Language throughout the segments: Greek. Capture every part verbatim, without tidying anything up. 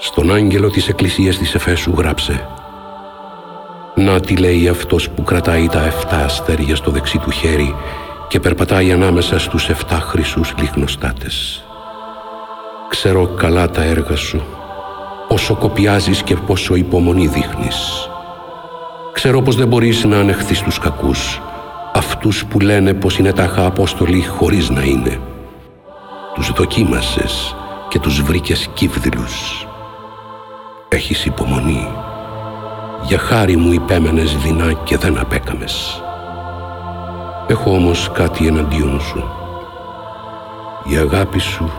στον άγγελο της εκκλησίας της Εφέσου γράψε: «Να τι λέει αυτός που κρατάει τα εφτά αστέρια στο δεξί του χέρι και περπατάει ανάμεσα στους εφτά χρυσούς λιχνοστάτες. Ξέρω καλά τα έργα σου, πόσο κοπιάζεις και πόσο υπομονή δείχνεις. Ξέρω πως δεν μπορείς να ανεχθείς τους κακούς, αυτούς που λένε πως είναι τάχα Απόστολοι χωρίς να είναι. Τους δοκίμασες και τους βρήκες κύβδηλους. Έχεις υπομονή. Για χάρη μου υπέμενες δεινά και δεν απέκαμες. Έχω όμως κάτι εναντίον σου. Η αγάπη σου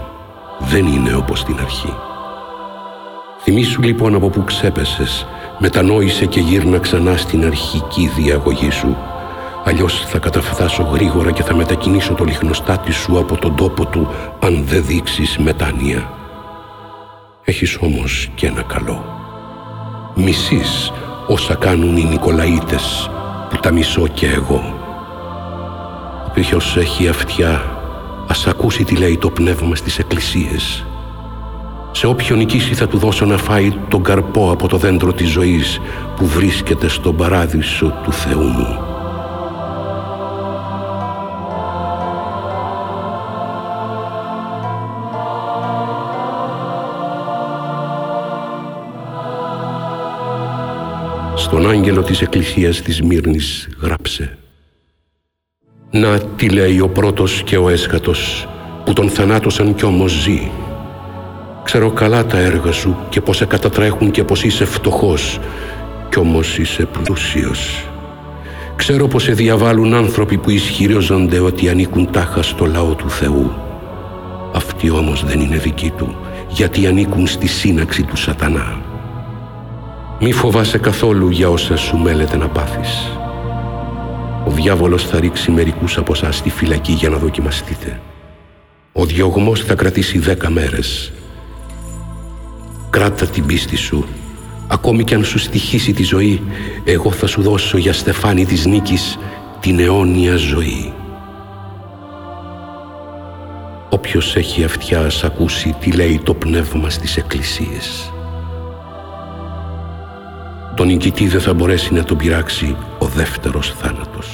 δεν είναι όπως στην αρχή. Θυμήσου λοιπόν από που ξέπεσες, μετανόησε και γύρνα ξανά στην αρχική διαγωγή σου. Αλλιώς θα καταφθάσω γρήγορα και θα μετακινήσω το λιχνοστάτη σου από τον τόπο του, αν δεν δείξεις μετάνοια. Έχεις όμως και ένα καλό. Μισείς όσα κάνουν οι Νικολαΐτες, που τα μισώ και εγώ. Όποιος έχει αυτιά, ας ακούσει τι λέει το πνεύμα στις εκκλησίες. Σε όποιον νικήσει θα του δώσω να φάει τον καρπό από το δέντρο της ζωής που βρίσκεται στον παράδεισο του Θεού μου». Στον άγγελο της εκκλησίας της Μύρνης γράψε: «Να τι λέει ο πρώτος και ο έσχατος, που τον θανάτωσαν κι όμως ζει. Ξέρω καλά τα έργα σου και πως σε κατατρέχουν και πως είσαι φτωχός, κι όμως είσαι πλούσιος. Ξέρω πως σε διαβάλλουν άνθρωποι που ισχυρίζονται ότι ανήκουν τάχα στο λαό του Θεού. Αυτοί όμως δεν είναι δικοί του, γιατί ανήκουν στη σύναξη του σατανά. Μη φοβάσαι καθόλου για όσα σου μέλεται να πάθεις. Ο διάβολος θα ρίξει μερικούς από εσάς στη φυλακή για να δοκιμαστείτε. Ο διωγμός θα κρατήσει δέκα μέρες. Κράτα την πίστη σου. Ακόμη κι αν σου στοιχήσει τη ζωή, εγώ θα σου δώσω για στεφάνι της νίκης την αιώνια ζωή. Όποιος έχει αυτιά ας ακούσει τι λέει το πνεύμα στις εκκλησίες. Τον νικητή δεν θα μπορέσει να τον πειράξει ο δεύτερος θάνατος».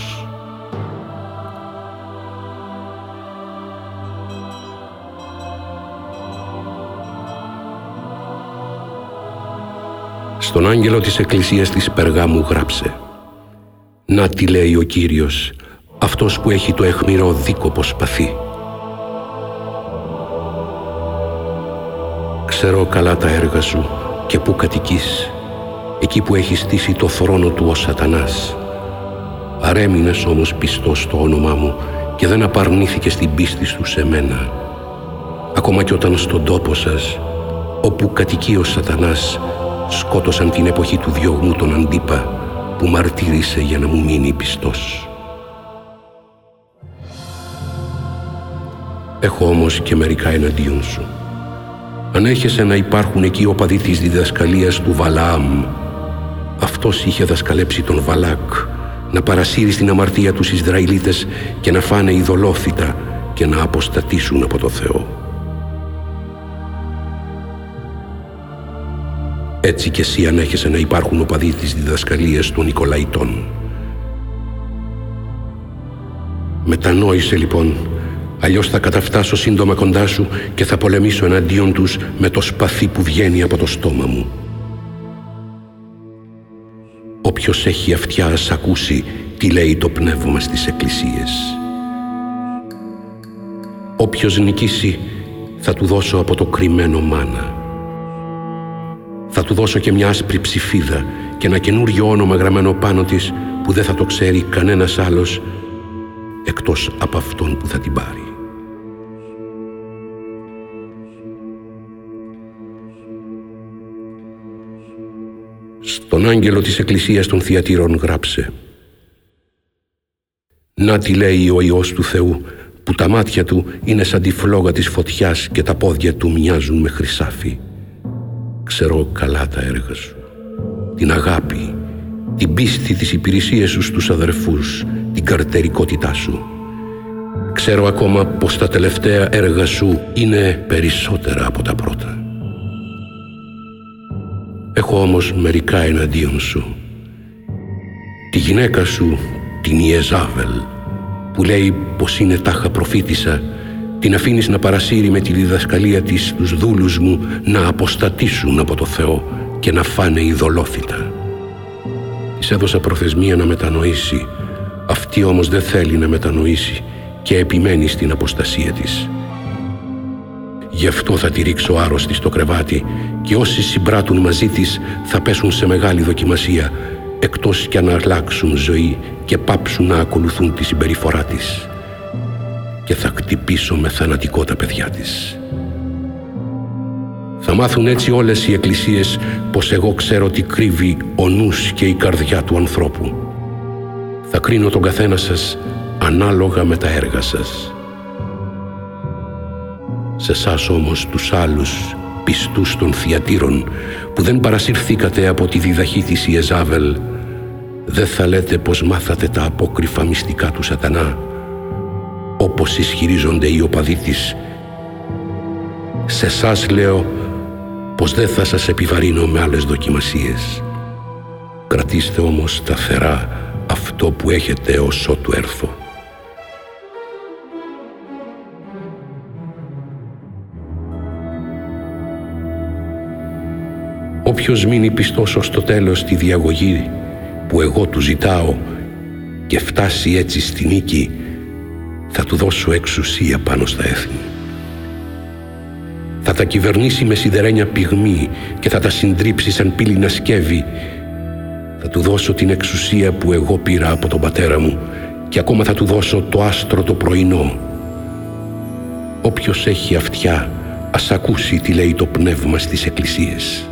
Στον άγγελο της εκκλησίας της Περγάμου γράψε: «Να τι λέει ο Κύριος, αυτός που έχει το αιχμηρό δίκοπο σπαθί. Ξέρω καλά τα έργα σου και που κατοικείς, εκεί που έχει στήσει το θρόνο του ο σατανάς. Παρέμεινες όμως πιστός στο όνομά μου και δεν απαρνήθηκες την πίστη σου σε μένα. Ακόμα κι όταν στον τόπο σας, όπου κατοικεί ο σατανάς, σκότωσαν την εποχή του διωγμού τον Αντίπα, που μαρτύρησε για να μου μείνει πιστός. Έχω όμως και μερικά εναντίον σου. Αν έχεσαι να υπάρχουν εκεί οπαδοί της διδασκαλίας του Βαλαάμ. Αυτός είχε δασκαλέψει τον Βαλάκ να παρασύρει στην αμαρτία τους Ισραηλίτες και να φάνε ειδωλόθητα και να αποστατήσουν από το Θεό. Έτσι κι εσύ αν έχεσαι να υπάρχουν οπαδοί της διδασκαλίας των Νικολαΐτων. Μετανόησε λοιπόν, αλλιώς θα καταφτάσω σύντομα κοντά σου και θα πολεμήσω εναντίον τους με το σπαθί που βγαίνει από το στόμα μου. Όποιος έχει αυτιά ας ακούσει τι λέει το πνεύμα στις εκκλησίες. Όποιος νικήσει θα του δώσω από το κρυμμένο μάνα. Θα του δώσω και μια άσπρη ψηφίδα και ένα καινούριο όνομα γραμμένο πάνω της που δεν θα το ξέρει κανένας άλλος εκτός από αυτόν που θα την πάρει». Στον άγγελο της εκκλησίας των Θυατήρων γράψε: «Να τι λέει ο Υιός του Θεού, που τα μάτια του είναι σαν τη φλόγα της φωτιάς και τα πόδια του μοιάζουν με χρυσάφι. Ξέρω καλά τα έργα σου, την αγάπη, την πίστη της υπηρεσίας σου στους αδερφούς, την καρτερικότητά σου. Ξέρω ακόμα πως τα τελευταία έργα σου είναι περισσότερα από τα πρώτα. έχω όμως μερικά εναντίον σου. Τη γυναίκα σου, την Ιεζάβελ, που λέει πως είναι τάχα προφήτησα, την αφήνεις να παρασύρει με τη διδασκαλία της τους δούλους μου να αποστατήσουν από το Θεό και να φάνε ειδωλόθητα. Της έδωσα προθεσμία να μετανοήσει, αυτή όμως δεν θέλει να μετανοήσει και επιμένει στην αποστασία της. Γι' αυτό θα τη ρίξω άρρωστη στο κρεβάτι και όσοι συμπράττουν μαζί της θα πέσουν σε μεγάλη δοκιμασία, εκτός κι αν αλλάξουν ζωή και πάψουν να ακολουθούν τη συμπεριφορά της. Και θα χτυπήσω με θανατικό τα παιδιά της. Θα μάθουν έτσι όλες οι εκκλησίες πως εγώ ξέρω τι κρύβει ο νους και η καρδιά του ανθρώπου. Θα κρίνω τον καθένα σας ανάλογα με τα έργα σας. Σε εσάς όμως τους άλλους πιστούς των θυατήρων που δεν παρασυρθήκατε από τη διδαχή της Ιεζάβελ, δεν θα λέτε πως μάθατε τα απόκριφα μυστικά του σατανά, όπως ισχυρίζονται οι οπαδοί της. Σε εσάς λέω πως δεν θα σας επιβαρύνω με άλλες δοκιμασίες. Κρατήστε όμως σταθερά αυτό που έχετε ως ότου έρθω. Όποιος μείνει πιστός ως το τέλος τη διαγωγή που εγώ του ζητάω και φτάσει έτσι στη νίκη, θα του δώσω εξουσία πάνω στα έθνη. Θα τα κυβερνήσει με σιδερένια πυγμή και θα τα συντρίψει σαν πύληνα σκεύη. Θα του δώσω την εξουσία που εγώ πήρα από τον πατέρα μου και ακόμα θα του δώσω το άστρο το πρωινό. Όποιος έχει αυτιά, ας ακούσει τι λέει το πνεύμα στις εκκλησίες.